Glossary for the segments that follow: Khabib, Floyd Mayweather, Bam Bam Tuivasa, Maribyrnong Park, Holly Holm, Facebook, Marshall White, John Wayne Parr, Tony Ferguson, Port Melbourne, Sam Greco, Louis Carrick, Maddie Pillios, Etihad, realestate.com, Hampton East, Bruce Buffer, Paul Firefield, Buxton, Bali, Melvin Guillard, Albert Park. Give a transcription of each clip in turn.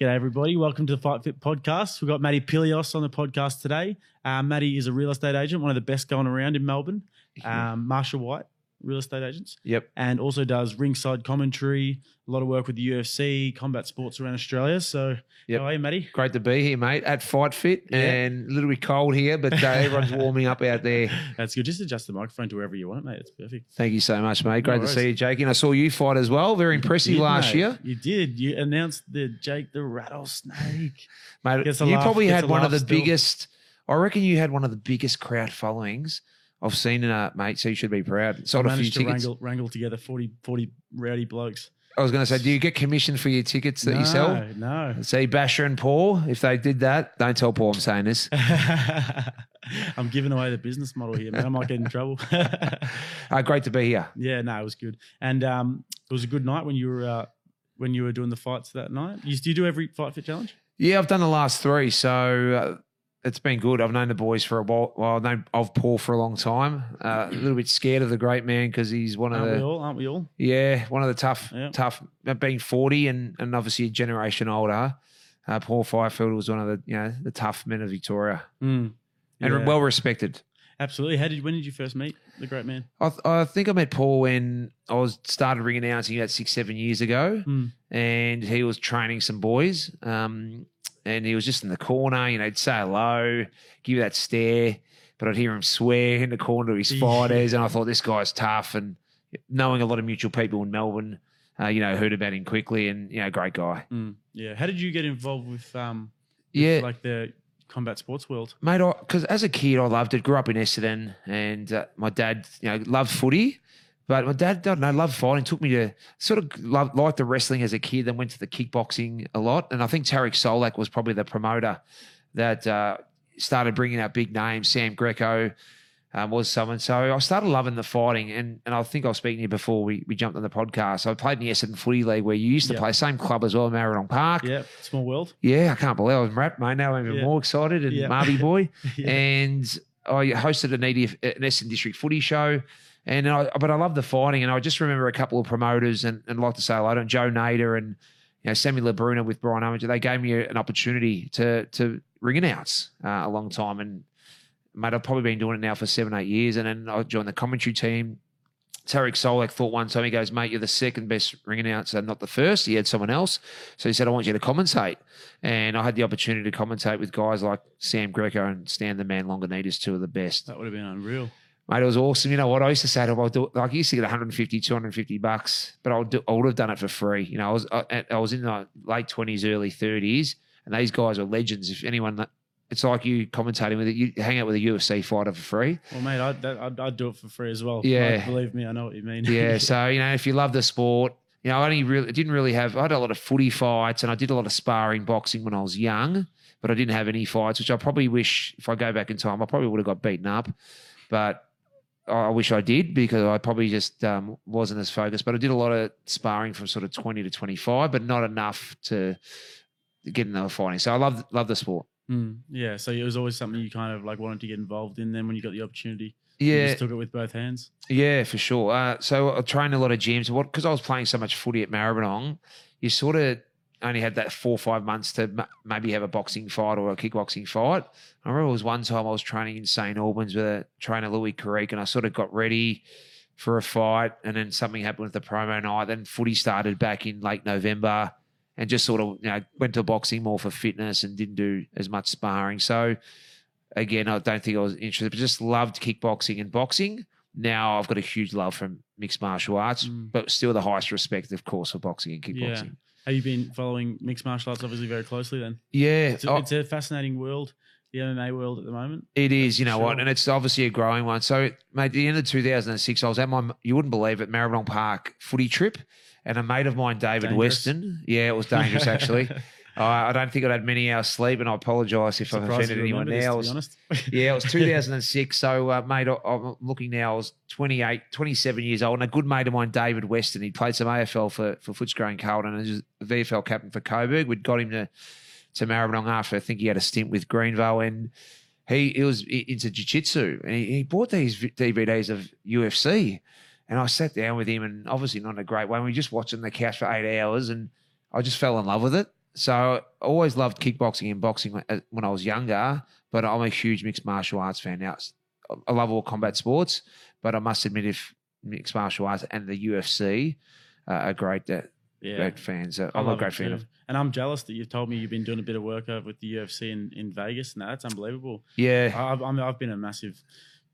G'day everybody, welcome to the FightFit podcast. We've got Maddie Pillios on the podcast today. Maddie is a real estate agent, one of the best going around in Melbourne. Marshall White, real estate agents. Yep. And also does ringside commentary, a lot of work with the UFC, combat sports around Australia. So yep. How are you, Maddie? Great to be here, mate, at FightFit. Yeah. And a little bit cold here, but everyone's warming up out there. That's good. Just adjust the microphone to wherever you want, mate. It's perfect. Thank you so much, mate. Great to see you, Jake. And I saw you fight as well. Very impressive last year. You did. You announced the Jake the Rattlesnake. Mate, you probably had one of the biggest – I reckon you had one of the biggest crowd followings I've seen in art, mate, so you should be proud. Sold a few tickets. Managed to wrangle together 40 rowdy blokes. I was going to say, do you get commission for your tickets that you sell? No. See, Basher and Paul, if they did that, don't tell Paul I'm saying this. I'm giving away the business model here, man. I might get in trouble. Great to be here. Yeah, no, it was good. And it was a good night when you were doing the fights that night. Do you do every FightFit Challenge? Yeah, I've done the last three, so... it's been good. I've known the boys for a while. Well, I've known Paul for a long time. A little bit scared of the great man because he's aren't we all? Yeah, one of the tough, being 40 and obviously a generation older. Paul Firefield was one of the tough men of Victoria and well respected. Absolutely. When did you first meet the great man? I think I met Paul when I started ring announcing about 6-7 years ago, and he was training some boys. And he was just in the corner, he'd say hello, give you that stare, but I'd hear him swear in the corner to his fighters, and I thought this guy's tough. And knowing a lot of mutual people in Melbourne, heard about him quickly, and great guy. Mm, yeah. How did you get involved with the combat sports world, mate? Because as a kid, I loved it. Grew up in Essendon, and my dad, loved footy. But my dad, loved fighting, took me to sort of liked the wrestling as a kid, then went to the kickboxing a lot. And I think Tarik Solak was probably the promoter that started bringing out big names. Sam Greco was someone. So I started loving the fighting. And I think I was speaking to you before we jumped on the podcast. I played in the Essendon Footy League where you used to play, same club as well, Maribyrnong Park. Yeah, small world. Yeah, I can't believe I was wrapped, mate. Now I'm even more excited and Marby boy. And I hosted an Essendon District footy show. But I love the fighting, and I just remember a couple of promoters and like to say hello to Joe Nader and Sammy LaBruna with Brian Amaturo. They gave me an opportunity to ring announce a long time, and mate, I've probably been doing it now for 7-8 years. And then I joined the commentary team. Tarik Solak thought one time, he goes, mate, you're the second best ring announcer, not the first. He had someone else. So he said, I want you to commentate. And I had the opportunity to commentate with guys like Sam Greco and Stan the Man Longinidis, two of the best. That would have been unreal. Mate, it was awesome. You know what? I used to say to him, I used to get $150, $250, but I would have done it for free. I was in the late 20s, early 30s, and these guys are legends. If anyone, it's like you commentating with it, you hang out with a UFC fighter for free. Well, mate, I'd do it for free as well. Yeah. Like, believe me, I know what you mean. Yeah. So, if you love the sport, I had a lot of footy fights, and I did a lot of sparring boxing when I was young, but I didn't have any fights, which I probably wish, if I go back in time, I probably would have got beaten up. But I wish I did, because I probably just wasn't as focused. But I did a lot of sparring from sort of 20 to 25, but not enough to get into fighting. So I love the sport. Mm, yeah. So it was always something you kind of wanted to get involved in then when you got the opportunity. Yeah. You just took it with both hands. Yeah, for sure. So I trained a lot of gyms. Because I was playing so much footy at Maribyrnong, you sort of only had that 4 or 5 months to maybe have a boxing fight or a kickboxing fight. I remember it was one time I was training in St. Albans with a trainer, Louis Carrick, and I sort of got ready for a fight, and then something happened with the promo night. Then footy started back in late November, and just sort of went to boxing more for fitness and didn't do as much sparring. So, again, I don't think I was interested, but just loved kickboxing and boxing. Now I've got a huge love for mixed martial arts, but still the highest respect, of course, for boxing and kickboxing. Yeah. Have you been following mixed martial arts obviously very closely then? Yeah. It's a fascinating world, the MMA world at the moment. It is, what, and it's obviously a growing one. So, mate, at the end of 2006, I was at you wouldn't believe it, Maribyrnong Park footy trip, and a mate of mine, David Weston. Yeah, it was dangerous actually. I don't think I'd had many hours sleep, and I apologise if I've offended anyone now. Yeah, it was 2006. So, mate, I'm looking now. I was 27 years old, and a good mate of mine, David Weston, he played some AFL for Footscray and Carlton, and he was a VFL captain for Coburg. We'd got him to Maribyrnong after, I think he had a stint with Greenville, and he was into jiu-jitsu, and he bought these DVDs of UFC, and I sat down with him, and obviously not in a great way. We were just watching the couch for 8 hours, and I just fell in love with it. So I always loved kickboxing and boxing when I was younger, but I'm a huge mixed martial arts fan now. I love all combat sports, but I must admit if mixed martial arts and the UFC are great, great fans. I'm a great fan too. And I'm jealous that you've told me you've been doing a bit of work with the UFC in Vegas. And that's unbelievable. Yeah. I've been a massive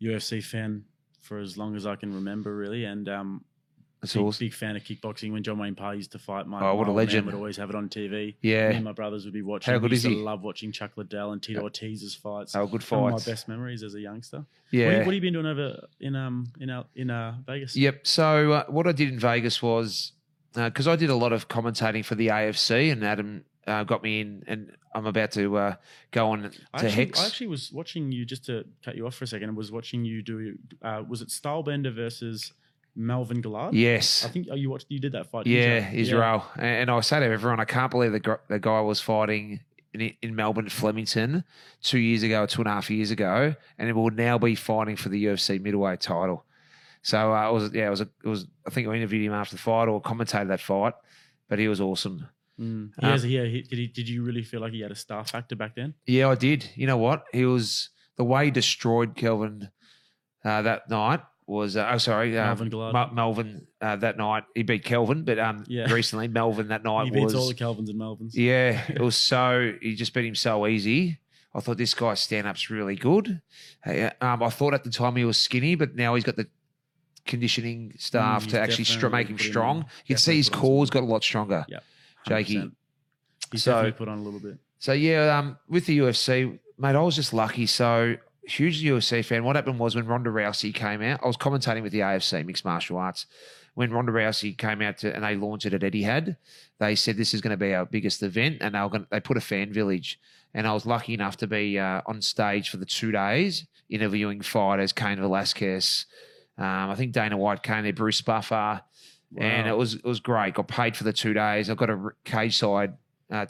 UFC fan for as long as I can remember, really. And big fan of kickboxing. When John Wayne Parr used to fight, what a legend, would always have it on TV. Yeah. Me and my brothers would be watching. How good is he? I love watching Chuck Liddell and Tito Ortiz's fights. Oh, good fights. One of my best memories as a youngster. Yeah. What have you been doing over in Vegas? Yep. So what I did in Vegas was, because I did a lot of commentating for the AFC, and Adam got me in, and I'm about to go on to Hex. I actually was watching you, just to cut you off for a second, I was watching you do, was it Stylebender versus Melvin Guillard? Yes. I think you did that fight. Yeah, Israel. Yeah. And I say to everyone, I can't believe the guy was fighting in Melbourne, Flemington, 2.5 years ago, and it will now be fighting for the UFC middleweight title. So I think I interviewed him after the fight or commentated that fight, but he was awesome. Mm. Did you really feel like he had a star factor back then? Yeah, I did. You know what? He was, the way he destroyed Kelvin that night was, Melvin Guillard. Melvin that night, he beat Kelvin, but recently Melvin that night he beats all the Kelvins and Melvins. Yeah, it was so, he just beat him so easy. I thought this guy's stand-up's really good. I thought at the time he was skinny, but now he's got the conditioning staff to actually make him strong. You can see his core's got a lot stronger. Yeah, Jakey. He's definitely put on a little bit. So with the UFC, mate, I was just lucky. So huge UFC fan. What happened was when Ronda Rousey came out, I was commentating with the AFC mixed martial arts. When Ronda Rousey came out and they launched it at Etihad, they said this is going to be our biggest event, and they put a fan village. And I was lucky enough to be on stage for the 2 days interviewing fighters, Kane Velasquez. I think Dana White came there, Bruce Buffer, and it was great. Got paid for the 2 days. I got a cage side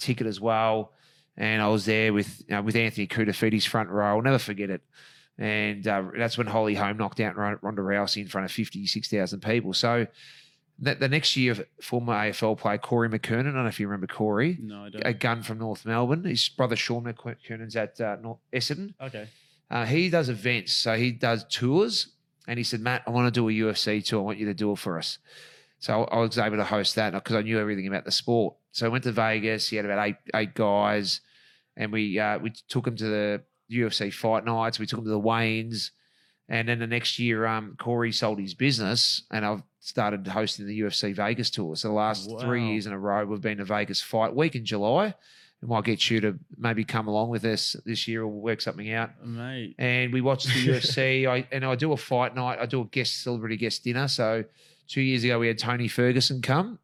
ticket as well, and I was there with Anthony Koutafidis front row. I'll never forget it. And that's when Holly Holm knocked out Ronda Rousey in front of 56,000 people. So the next year, former AFL player Corey McKernan, I don't know if you remember Corey. No, I don't. A gun from North Melbourne. His brother Sean McKernan's at Essendon. Okay. He does events, so he does tours. And he said, Matt, I want to do a UFC tour. I want you to do it for us. So I was able to host that because I knew everything about the sport. So I went to Vegas. He had about eight guys. And we took him to the UFC fight nights. We took him to the weigh-ins. And then the next year, Corey sold his business. And I've started hosting the UFC Vegas tour. So the last 3 years in a row, we've been to Vegas Fight Week in July. We might get you to maybe come along with us this year or work something out. Mate. And we watched the UFC. I do a fight night. I do a celebrity guest dinner. So 2 years ago, we had Tony Ferguson come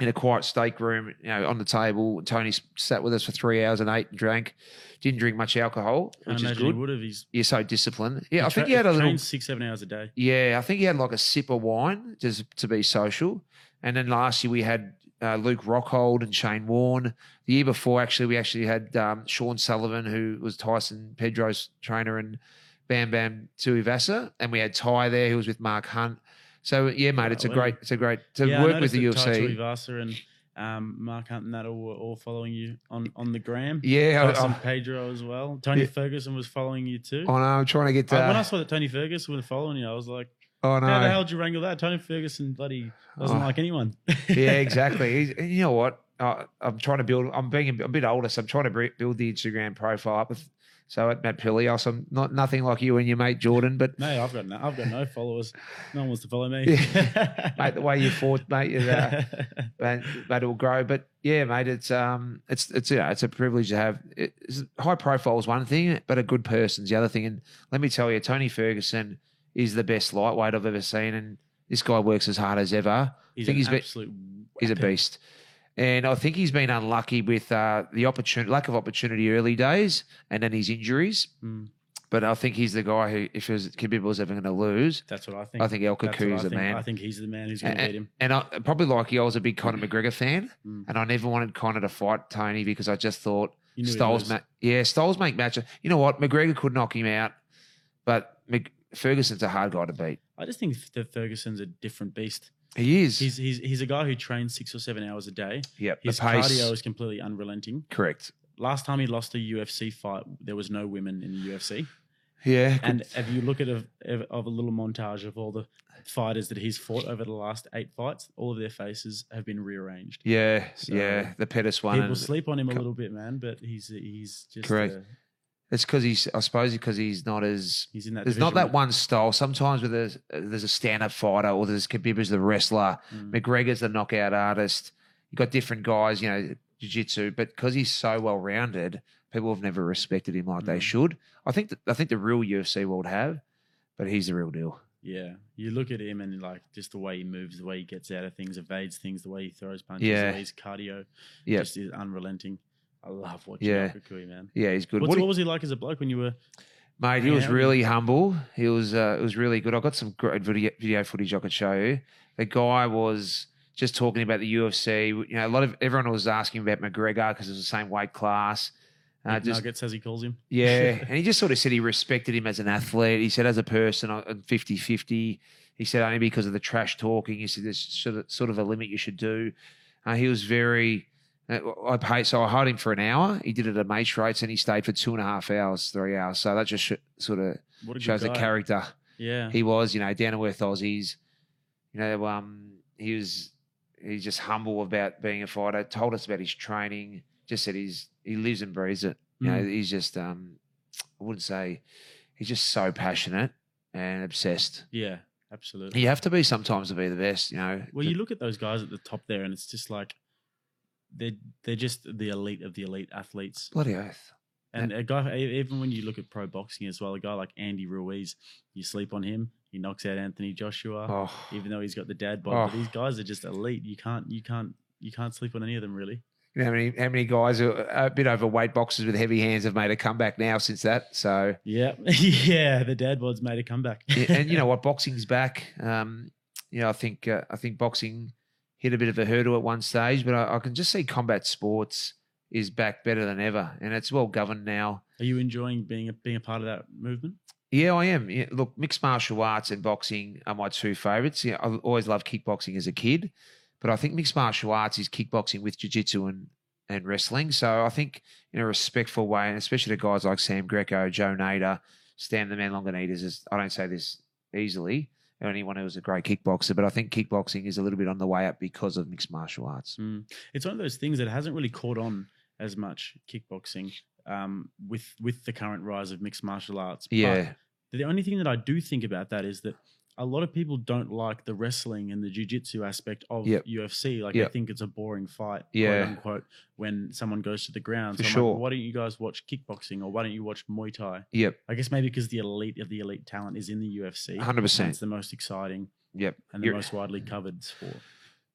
in a quiet steakroom, on the table. Tony sat with us for 3 hours and ate and drank. Didn't drink much alcohol, which is good. He would have. You're so disciplined. Yeah, I think he had a little 6-7 hours a day. Yeah, I think he had like a sip of wine just to be social. And then last year we had Luke Rockhold and Shane Warne. The year before, we had Sean Sullivan, who was Tyson Pedro's trainer, and Bam Bam Tuivasa, and we had Ty there, who was with Mark Hunt. So yeah, mate, it's great to work with the UFC. Ty Tuivasa and Mark Hunt and that were all following you on the gram. Yeah, Tyson Pedro as well. Tony Ferguson was following you too. I know. I'm trying to get to when I saw that Tony Ferguson was following you, I was like, oh, no. How the hell did you wrangle that? Tony Ferguson bloody doesn't like anyone. Yeah, exactly. You know what? I'm being a bit older, so I'm trying to build the Instagram profile up. So at Matt Pillios, I'm nothing like you and your mate Jordan, but no, I've got no followers. No one wants to follow me, mate. The way you fought, mate, mate, it will grow. But yeah, mate, it's a privilege to have. High profile is one thing, but a good person's the other thing. And let me tell you, Tony Ferguson is the best lightweight I've ever seen, and this guy works as hard as ever. He's a beast. And I think he's been unlucky with the lack of opportunity early days and then his injuries. Mm. But I think he's the guy who, if Khabib was ever going to lose, that's what I think. I think El Kaku's the man. I think he's the man who's going to beat him. And I was a big Conor McGregor fan, and I never wanted Conor to fight Tony because I just thought Styles make matchup. You know what? McGregor could knock him out, but Ferguson's a hard guy to beat. I just think that Ferguson's a different beast. He is. He's a guy who trains 6 or 7 hours a day. Yep. His cardio is completely unrelenting. Correct. Last time he lost a UFC fight, there was no women in the UFC. Yeah. And if you look at a little montage of all the fighters that he's fought over the last 8 fights, all of their faces have been rearranged. Yeah. So yeah. The Pettis one. People sleep on him a little bit, man, but he's just correct. It's because he's not as – there's division, not that right? one style. Sometimes with there's a stand-up fighter or there's Khabib as the wrestler. McGregor's the knockout artist. You've got different guys, you know, jiu-jitsu. But because he's so well-rounded, people have never respected him like they should. I think the real UFC world have, but he's the real deal. Yeah. You look at him and, like, just the way he moves, the way he gets out of things, evades things, the way he throws punches, the way his cardio just is unrelenting. I love watching Kukui, man. Yeah, he's good. What was he like as a bloke when you were... Mate, he was really humble. He was it was really good. I got some great video footage I could show you. The guy was just talking about the UFC. You know, everyone was asking about McGregor because it was the same weight class. Nuggets, as he calls him. Yeah, and he just sort of said he respected him as an athlete. He said as a person, 50-50. He said only because of the trash talking. He said there's sort of a limit you should do. He was very... So I hired him for an hour. He did it at mate's rates and he stayed for 2.5 hours, 3 hours. So that just sort of shows the character. Yeah. He was, you know, down to earth Aussies. You know, he's just humble about being a fighter. Told us about his training. Just said he lives and breathes it. You know, he's just, I wouldn't say, he's just so passionate and obsessed. Yeah, absolutely. You have to be sometimes to be the best, you know. Well, you look at those guys at the top there and it's just like, They're just the elite of the elite athletes. Bloody oath. And a guy, even when you look at pro boxing as well, a guy like Andy Ruiz, you sleep on him, he knocks out Anthony Joshua, even though he's got the dad bod. But these guys are just elite. You can't sleep on any of them, really. You know how many guys who are a bit overweight boxers with heavy hands have made a comeback now since that? So yeah, the dad bod's made a comeback. And you know what, boxing's back. You know, I think boxing hit a bit of a hurdle at one stage, but I can just see combat sports is back better than ever, and it's well governed now. Are you enjoying being a part of that movement? Yeah, I am. Yeah, look, mixed martial arts and boxing are my two favourites. Yeah, I always loved kickboxing as a kid, but I think mixed martial arts is kickboxing with jiu-jitsu and wrestling. So I think in a respectful way, and especially to guys like Sam Greco, Joe Nader, Stan the Man Longinidis, I don't say this easily, anyone who was a great kickboxer, but I think kickboxing is a little bit on the way up because of mixed martial arts. It's one of those things that hasn't really caught on as much, kickboxing, with the current rise of mixed martial arts. Yeah. But the only thing that I do think about that is that a lot of people don't like the wrestling and the jiu-jitsu aspect of UFC. Like, they think it's a boring fight, quote unquote, when someone goes to the ground. So I'm like, well, why don't you guys watch kickboxing, or why don't you watch Muay Thai? Yep. I guess maybe because the elite of the elite talent is in the UFC. 100%. It's the most exciting and the most widely covered sport.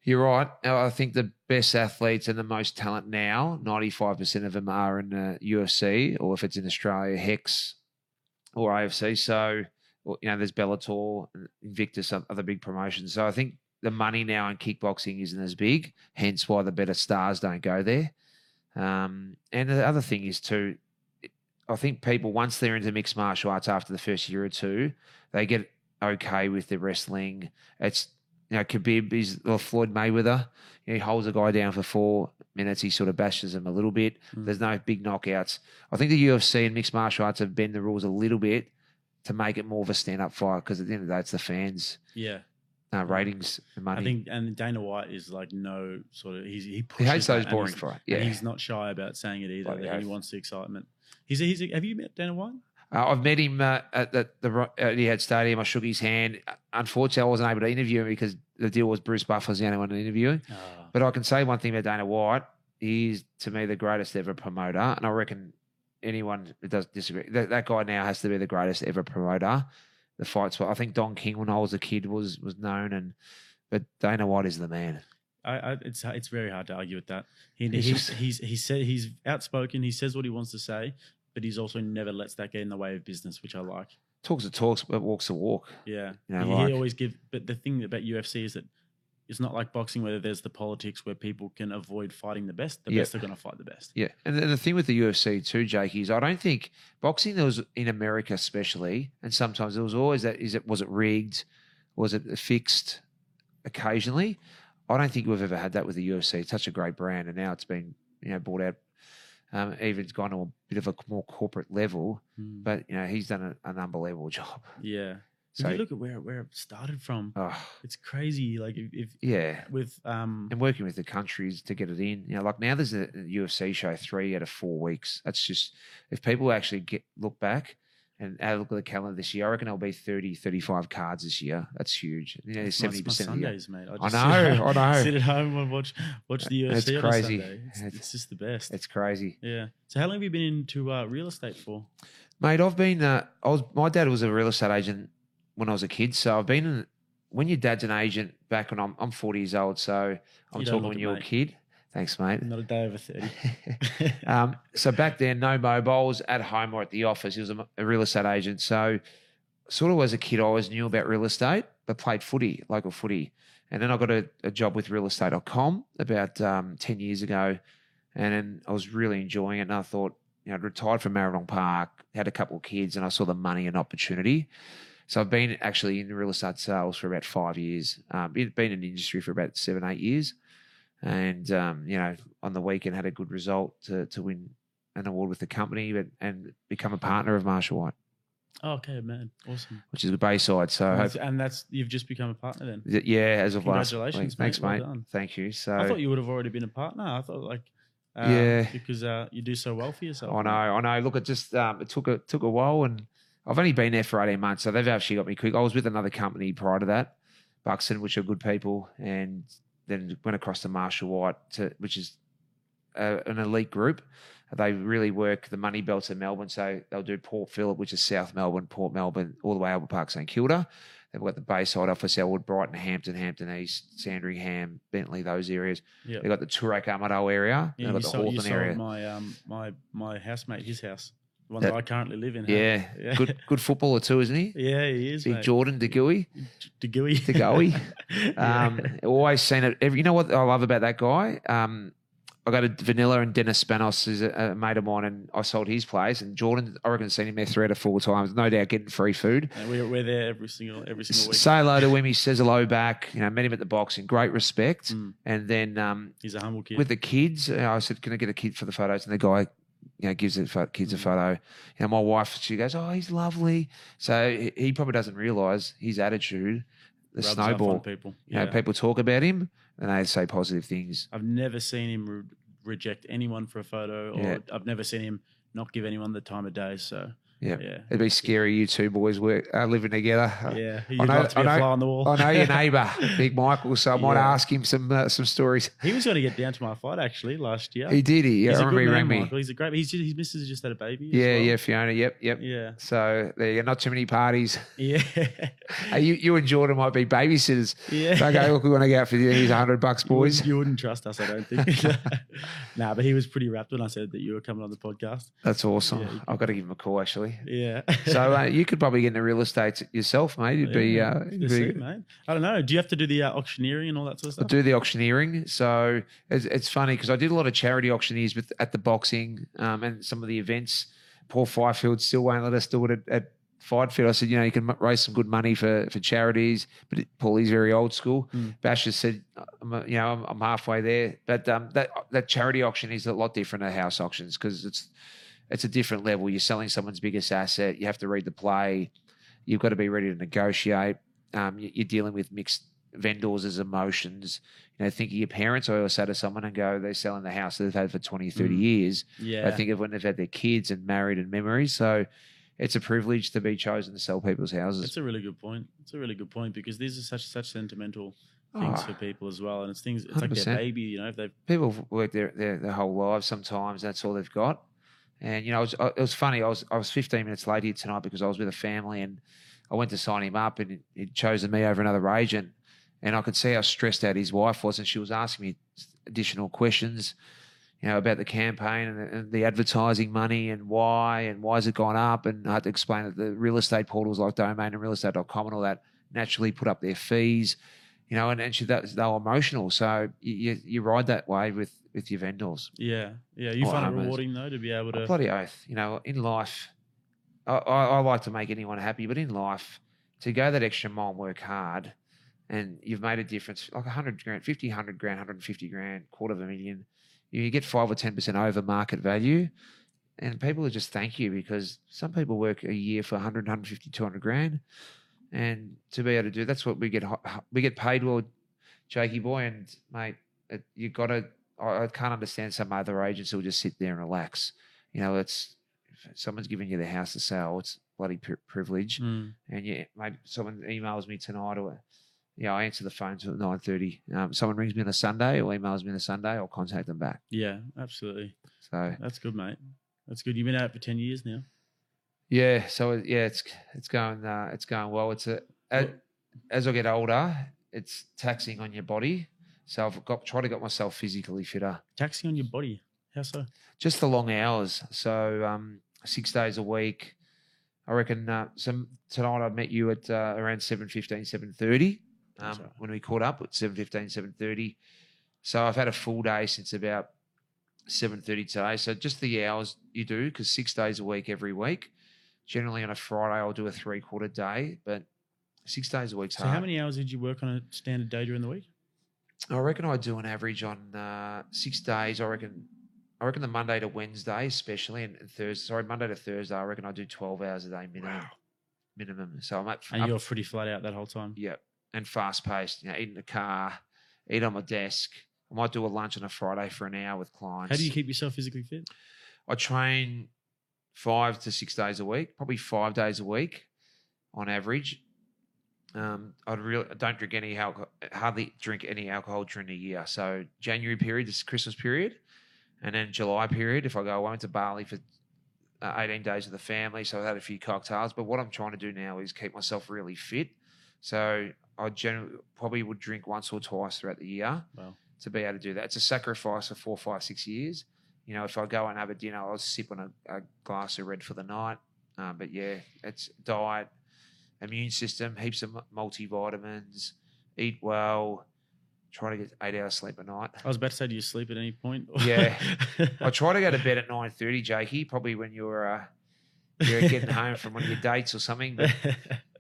You're right. I think the best athletes and the most talent now, 95% of them are in the UFC, or if it's in Australia, Hex or AFC. So... you know, there's Bellator, Invictus, other big promotions. So I think the money now in kickboxing isn't as big, hence why the better stars don't go there. And the other thing is too, I think people, once they're into mixed martial arts after the first year or two, they get okay with the wrestling. It's, you know, Khabib is Floyd Mayweather. You know, he holds a guy down for 4 minutes. He sort of bashes him a little bit. There's no big knockouts. I think the UFC and mixed martial arts have bent the rules a little bit to make it more of a stand-up fight, because at the end of the day, it's the fans. Yeah. Ratings and money. I think, and Dana White is like no sort of – he hates those boring fights. Yeah. And he's not shy about saying it either. Like, he wants the excitement. Have you met Dana White? I've met him at the Etihad Stadium. I shook his hand. Unfortunately, I wasn't able to interview him because the deal was Bruce Buffer was the only one to interview him. But I can say one thing about Dana White. He's, to me, the greatest ever promoter, and I reckon – anyone that does disagree, that guy now has to be the greatest ever promoter. The fights, I think Don King, when I was a kid, was known, but Dana White is the man. It's very hard to argue with that. He's outspoken. He says what he wants to say, but he's also never lets that get in the way of business, which I like. Talks the talks, but walks the walk. Yeah, you know, he always gives. But the thing about UFC is that it's not like boxing where there's the politics where people can avoid fighting the best. The best are going to fight the best. Yeah. And the thing with the UFC too, Jake, is I don't think boxing, there was in America especially, and sometimes there was always that, was it rigged? Was it fixed? occasionally. I don't think we've ever had that with the UFC. It's such a great brand, and now it's been, you know, bought out. Even gone to a bit of a more corporate level, but you know, he's done an unbelievable job. Yeah. So if you look at where it started from, it's crazy. Like with and working with the countries to get it in. You know, like now there's a UFC show 3 out of 4 weeks. That's just, if people actually look back and have a look at the calendar this year, I reckon there'll be 30, 35 cards this year. That's huge. You know, there's 70% of Sundays, mate. I know. Sit at home and watch the UFC. It's crazy. On a Sunday. It's just the best. It's crazy. Yeah. So how long have you been into real estate for, mate? I've been. My dad was a real estate agent when I was a kid, so I've been. When your dad's an agent, back when I'm 40 years old, so I'm talking when you're a kid. Thanks, mate. Not a day over 30. So back then, no mobiles, at home or at the office. He was a real estate agent. So sort of as a kid, I always knew about real estate, but played footy, local footy. And then I got a job with realestate.com about 10 years ago. And then I was really enjoying it. And I thought, you know, I'd retired from Maribyrnong Park, had a couple of kids, and I saw the money and opportunity. So I've been actually in real estate sales for about 5 years. Been in the industry for about 7, 8 years. And, you know, on the weekend had a good result to win an award with the company and become a partner of Marshall White. Oh, okay, man. Awesome. Which is the Bayside. So you've just become a partner then? Yeah, as of last week. Congratulations, mate. Thanks, mate. Well done. Thank you. So I thought you would have already been a partner. I thought yeah. Because you do so well for yourself. I know. Look, it just it took a while, and I've only been there for 18 months, so they've actually got me quick. I was with another company prior to that, Buxton, which are good people, and then went across to Marshall White, which is an elite group. They really work the money belts in Melbourne. So they'll do Port Phillip, which is South Melbourne, Port Melbourne, all the way Albert Park, St Kilda. They've got the Bayside office, Elwood, Brighton, Hampton, Hampton East, Sandringham, Bentley, those areas. Yep. They've got the Turek Armado area. Yeah, they've got the Hawthorne area. My housemate, his house. The one that I currently live in. Yeah. Yeah. Good footballer too, isn't he? Yeah, he is, mate. Jordan DeGoey. Always seen it. You know what I love about that guy? I go to Vanilla, and Dennis Spanos is a mate of mine, and I sold his place. And Jordan, I reckon I've seen him there 3 out of 4 times, no doubt getting free food. And we're there every single week. Say hello to him. He says hello back. You know, met him at the boxing. Great respect. Mm. And then he's a humble kid. With the kids, I said, "Can I get a kid for the photos?" And the guy, you know, gives the kids a photo. You know, my wife, she goes, "Oh, he's lovely." So he probably doesn't realise his attitude, the rubs snowball. People. Yeah. You know, people talk about him and they say positive things. I've never seen him reject anyone for a photo, or I've never seen him not give anyone the time of day. So yeah. It'd be scary. You two boys living together. Yeah, you'd love to be a fly on the wall. I know your neighbour, Big Michael. So I might ask him some stories. He was going to get down to my fight actually last year. He did. He's a good man, Michael. He's a great. His missus just had a baby. Fiona. Yep. Yeah. So there you go. Not too many parties. Yeah. You and Jordan might be babysitters. Yeah. So I go, "Look, we want to go out for dinner. Here's $100, boys." You wouldn't trust us, I don't think. But he was pretty wrapped when I said that you were coming on the podcast. That's awesome. Yeah, I've got to give him a call actually. Yeah. So you could probably get into real estate yourself, mate. It'd be, mate. I don't know. Do you have to do the auctioneering and all that sort of stuff? I do the auctioneering. So it's funny because I did a lot of charity auctioneers at the boxing and some of the events. Paul Firefield still won't let us do it at Firefield. I said, you know, you can raise some good money for charities, but Paul is very old school. Mm. Basher said, I'm halfway there. But that charity auction is a lot different at house auctions because it's a different level. You're selling someone's biggest asset. You have to read the play. You've got to be ready to negotiate. You're dealing with mixed vendors as emotions. You know, think of your parents. I always say to someone and go, they're selling the house that they've had for 20, 30 years. Yeah. I think of when they've had their kids and married and memories. So it's a privilege to be chosen to sell people's houses. That's a really good point. It's a really good point because these are such sentimental things for people as well. And it's things, it's 100%. Like their baby, you know. If people work their whole lives sometimes. That's all they've got. And, you know, it was funny. I was 15 minutes late here tonight because I was with a family and I went to sign him up and he'd chosen me over another agent. And I could see how stressed out his wife was, and she was asking me additional questions, you know, about the campaign and the advertising money and why has it gone up. And I had to explain that the real estate portals like Domain and realestate.com and all that naturally put up their fees, you know, and they were emotional. So you ride that wave with your vendors. Yeah. You find it rewarding though to be able to... Bloody oath. You know, in life, I like to make anyone happy, but in life, to go that extra mile and work hard and you've made a difference, like 100 grand, 50, 100 grand, 150 grand, $250,000. You get 5 or 10% over market value, and people will just thank you, because some people work a year for 100, 150, 200 grand. And to be able to do, that's what we get paid well, Jakey boy. And mate, you got to, I can't understand some other agents who will just sit there and relax. You know, it's, if someone's giving you the house to sell, it's bloody privilege. Mm. And yeah, maybe someone emails me tonight, or, you know, I answer the phone till 9:30. Someone rings me on a Sunday or emails me on a Sunday, I'll contact them back. Yeah, absolutely. So that's good, mate. That's good. You've been out for 10 years now. Yeah. So yeah, it's going well. It's as I get older, it's taxing on your body. So I've tried to get myself physically fitter. Taxing on your body? How so? Just the long hours. So 6 days a week. I reckon tonight I met you at around 7:15, 7:30 when we caught up at 7:15, 7:30. So I've had a full day since about 7:30 today. So just the hours you do, because 6 days a week every week. Generally on a Friday I'll do a three-quarter day, but 6 days a week's hard. So how many hours did you work on a standard day during the week? I reckon I do an average on 6 days. I reckon the Monday to Wednesday, especially, and Monday to Thursday, I reckon I do 12 hours a day minimum. Wow. Minimum. So I'm at. And you're pretty flat out that whole time. Yeah, and fast paced. You know, eat in the car, eat on my desk. I might do a lunch on a Friday for an hour with clients. How do you keep yourself physically fit? I train 5 to 6 days a week, probably 5 days a week, on average. I don't drink any alcohol. Hardly drink any alcohol during the year. So January period, this Christmas period, and then July period. If I go, I went to Bali for 18 days with the family, so I had a few cocktails. But what I'm trying to do now is keep myself really fit. So I generally probably would drink once or twice throughout the year. Wow. To be able to do that, it's a sacrifice of 4, 5, 6 years. You know, if I go and have a dinner, I'll sip on a glass of red for the night. But yeah, it's diet. Immune system, heaps of multivitamins, eat well, try to get 8 hours sleep a night. I was about to say, do you sleep at any point? Yeah. I try to go to bed at 9:30, Jakey, probably when you're getting home from one of your dates or something. But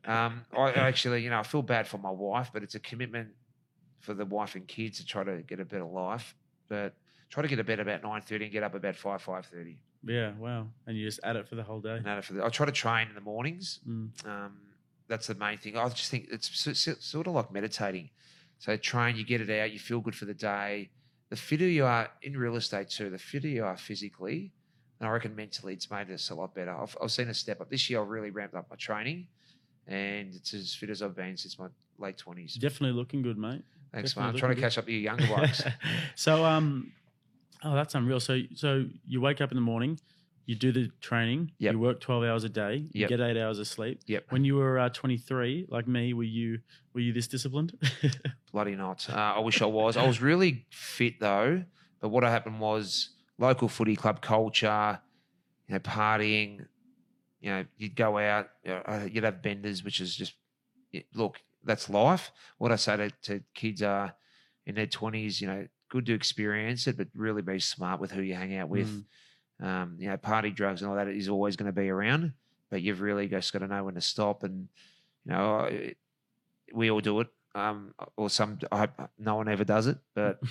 I actually, you know, I feel bad for my wife, but it's a commitment for the wife and kids to try to get a better life. But try to get to bed about 9:30 and get up about 5:30. Yeah, wow. And you just at it for the whole day. I try to train in the mornings. Mm. That's the main thing. I just think it's sort of like meditating. So train, you get it out, you feel good for the day. The fitter you are in real estate too, the fitter you are physically, and I reckon mentally it's made us a lot better. I've seen a step up. This year I really ramped up my training, and it's as fit as I've been since my late 20s. Definitely looking good, mate. Thanks, man. I'm trying to catch up to your younger blokes. So, that's unreal. So you wake up in the morning. You do the training. Yep. You work 12 hours a day. You get 8 hours of sleep. Yep. When you were 23, like me, were you this disciplined? Bloody not. I wish I was. I was really fit though. But what happened was local footy club culture, you know, partying. You know, you'd go out. You'd have benders, which is just look. That's life. What I say to kids are in their 20s. You know, good to experience it, but really be smart with who you hang out with. Mm. You know, party drugs and all that is always going to be around, but you've really just got to know when to stop. And you know, we all do it, or some. I hope no one ever does it, but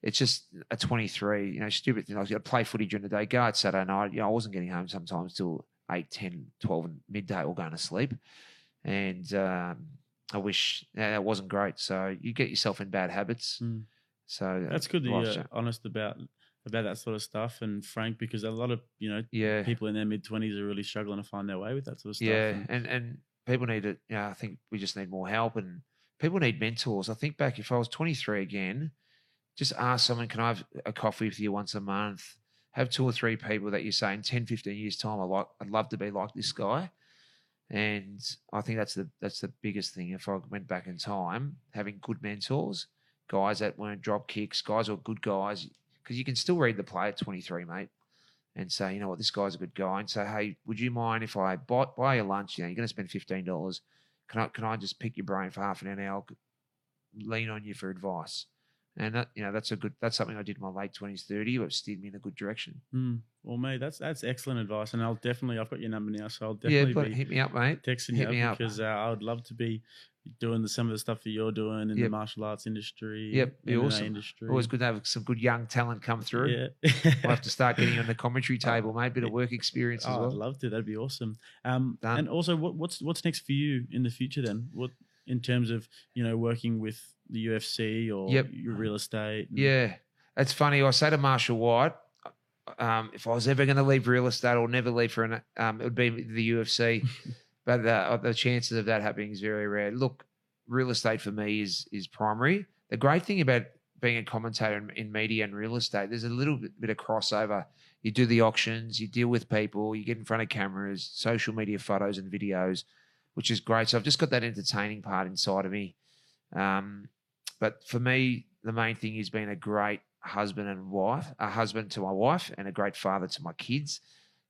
it's just a 23. You know, stupid thing. I was going to play footy during the day, go out Saturday night. You know, I wasn't getting home sometimes till 8, 10, 12, and midday, or going to sleep. And I wish that wasn't great. So you get yourself in bad habits. Mm. So that's good that you're honest about that sort of stuff and frank, because a lot of, you know, people in their mid-20s are really struggling to find their way with that sort of stuff. Yeah, and people need it. Yeah, you know, I think we just need more help, and people need mentors. I think back, if I was 23 again, just ask someone, can I have a coffee with you once a month? Have 2 or 3 people that you say in 10, 15 years' time, I'd love to be like this guy. And I think that's the biggest thing. If I went back in time, having good mentors, guys that weren't drop kicks, guys who were good guys, because you can still read the play at 23, mate, and say, you know what, this guy's a good guy, and say, hey, would you mind if I buy your lunch? You know, you're going to spend $15. Can I just pick your brain for half an hour, lean on you for advice? And that, you know, that's a good, that's something I did in my late 20s, 30s, which steered me in a good direction. Well, mate, that's excellent advice. And I'll definitely, I've got your number now, so I'll definitely be hit me up, mate. Texting you up, because I would love to be doing some of the stuff that you're doing in the martial arts industry. Be awesome. Industry. Always good to have some good young talent come through. Yeah. I'll have to start getting on the commentary table, mate. Bit of work experience as well. I'd love to. That'd be awesome. And also, what's next for you in the future then? What, in terms of, you know, working with the UFC or your real estate? Yeah. That's funny. I say to Marshall White, if I was ever going to leave real estate or never leave for an, it would be the UFC. But the chances of that happening is very rare. Look, real estate for me is primary. The great thing about being a commentator in media and real estate, there's a little bit of crossover. You do the auctions, you deal with people, you get in front of cameras, social media photos and videos, which is great. So I've just got that entertaining part inside of me. But for me, the main thing is being a great husband and wife, a husband to my wife and a great father to my kids.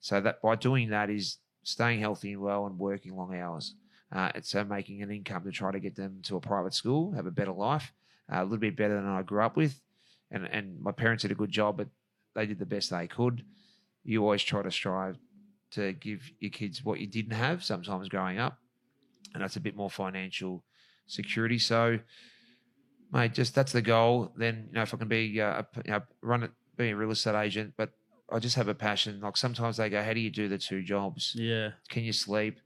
So that by doing that is staying healthy and well and working long hours. And so making an income to try to get them to a private school, have a better life, a little bit better than I grew up with. And my parents did a good job, but they did the best they could. You always try to strive to give your kids what you didn't have sometimes growing up. And that's a bit more financial security. So, mate, just that's the goal. Then, you know, if I can be be a real estate agent, but I just have a passion. Like sometimes they go, "How do you do the two jobs? Yeah, can you sleep?"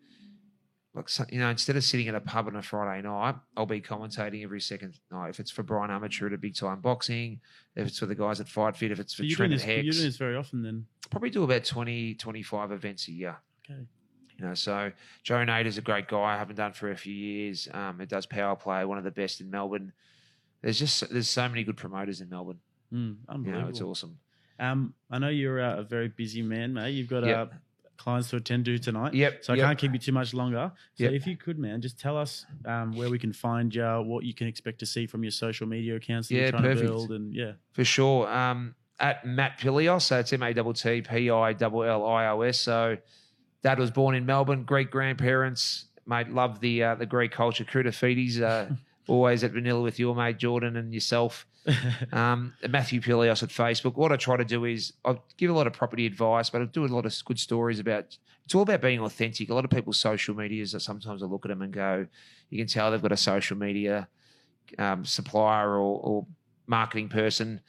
Like, you know, instead of sitting at a pub on a Friday night, I'll be commentating every second night. If it's for Brian Amaturo at Big Time Boxing, if it's for the guys at FightFit, if it's for Trent and Hex. You're doing this very often then? Probably do about 20, 25 events a year. Okay. You know, so Joe Nate is a great guy. I haven't done for a few years. It does power play, one of the best in Melbourne. There's so many good promoters in Melbourne. Unbelievable. You know, it's awesome. I know you're a very busy man, mate. You've got clients to attend to tonight. So I can't keep you too much longer. So if you could, man, just tell us where we can find you, what you can expect to see from your social media accounts that you're trying to build. And for sure. At Matt Pillios, so it's MattPillios. So Dad was born in Melbourne, Greek grandparents, mate, love the Greek culture. Koutoufidis, always at Vanilla with your mate Jordan and yourself. Matthew Pillios at Facebook. What I try to do is I give a lot of property advice, but I do a lot of good stories about – it's all about being authentic. A lot of people's social medias, sometimes I look at them and go, you can tell they've got a social media supplier or marketing person.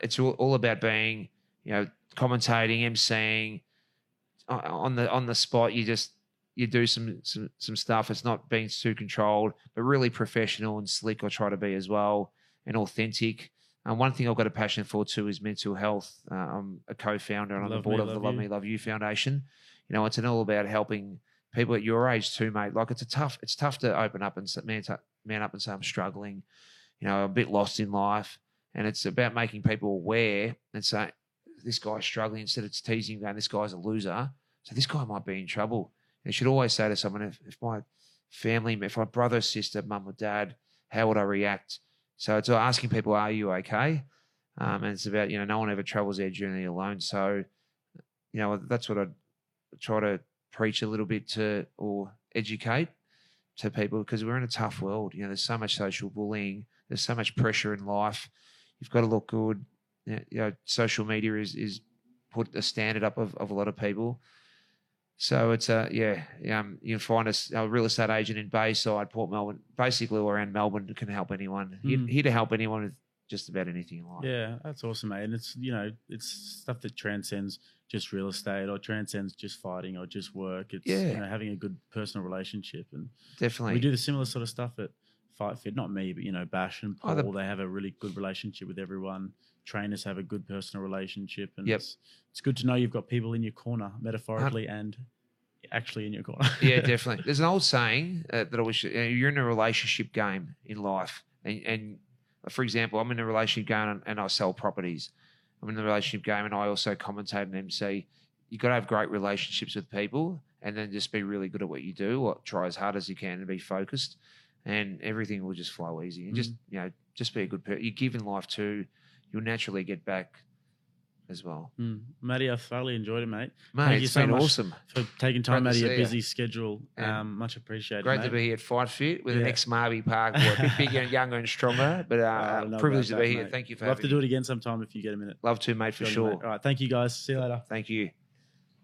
It's all about being, you know, commentating, emceeing. On the spot, you do some stuff. It's not being too controlled, but really professional and slick. I try to be as well and authentic. And one thing I've got a passion for too is mental health. I'm a co-founder and on the board of the Love Me Love You Foundation. You know, it's all about helping people at your age too, mate. Like it's tough to open up and man up and say I'm struggling. You know, I'm a bit lost in life, and it's about making people aware and saying, this guy's struggling, instead of teasing going, this guy's a loser, so this guy might be in trouble. And you should always say to someone, if my family, if my brother, sister, mum or dad, how would I react? So it's asking people, are you okay? And it's about, you know, no one ever travels their journey alone. So, you know, that's what I try to preach a little bit to, or educate to people, because we're in a tough world. You know, there's so much social bullying. There's so much pressure in life. You've got to look good. You know, social media is put a standard up of a lot of people. So it's you can find us, a real estate agent in Bayside, Port Melbourne, basically all around Melbourne, can help anyone. Here to help anyone with just about anything in life. Yeah, that's awesome, mate. And it's, you know, it's stuff that transcends just real estate or transcends just fighting or just work. It's you know, having a good personal relationship. And definitely we do the similar sort of stuff at FightFit, not me, but, you know, Bash and Paul, they have a really good relationship with everyone. Trainers have a good personal relationship, and it's good to know you've got people in your corner, metaphorically and actually in your corner. Yeah, definitely. There's an old saying that I wish, you're in a relationship game in life. And for example, I'm in a relationship game and I sell properties. I'm in the relationship game and I also commentate and MC. You've got to have great relationships with people and then just be really good at what you do, or try as hard as you can and be focused, and everything will just flow easy. And just be a good person. You give in life too. You'll naturally get back as well. Maddie, I thoroughly enjoyed it, mate. Mate, it's been awesome. For taking time out of your busy schedule. Much appreciated. Great to be here at Fight Fit with an ex-Marby Park. A bit bigger and younger and stronger, but privileged to be here. Thank you for having me. We'll have to do it again sometime if you get a minute. Love to, mate, for sure. All right, thank you guys. See you later. Thank you.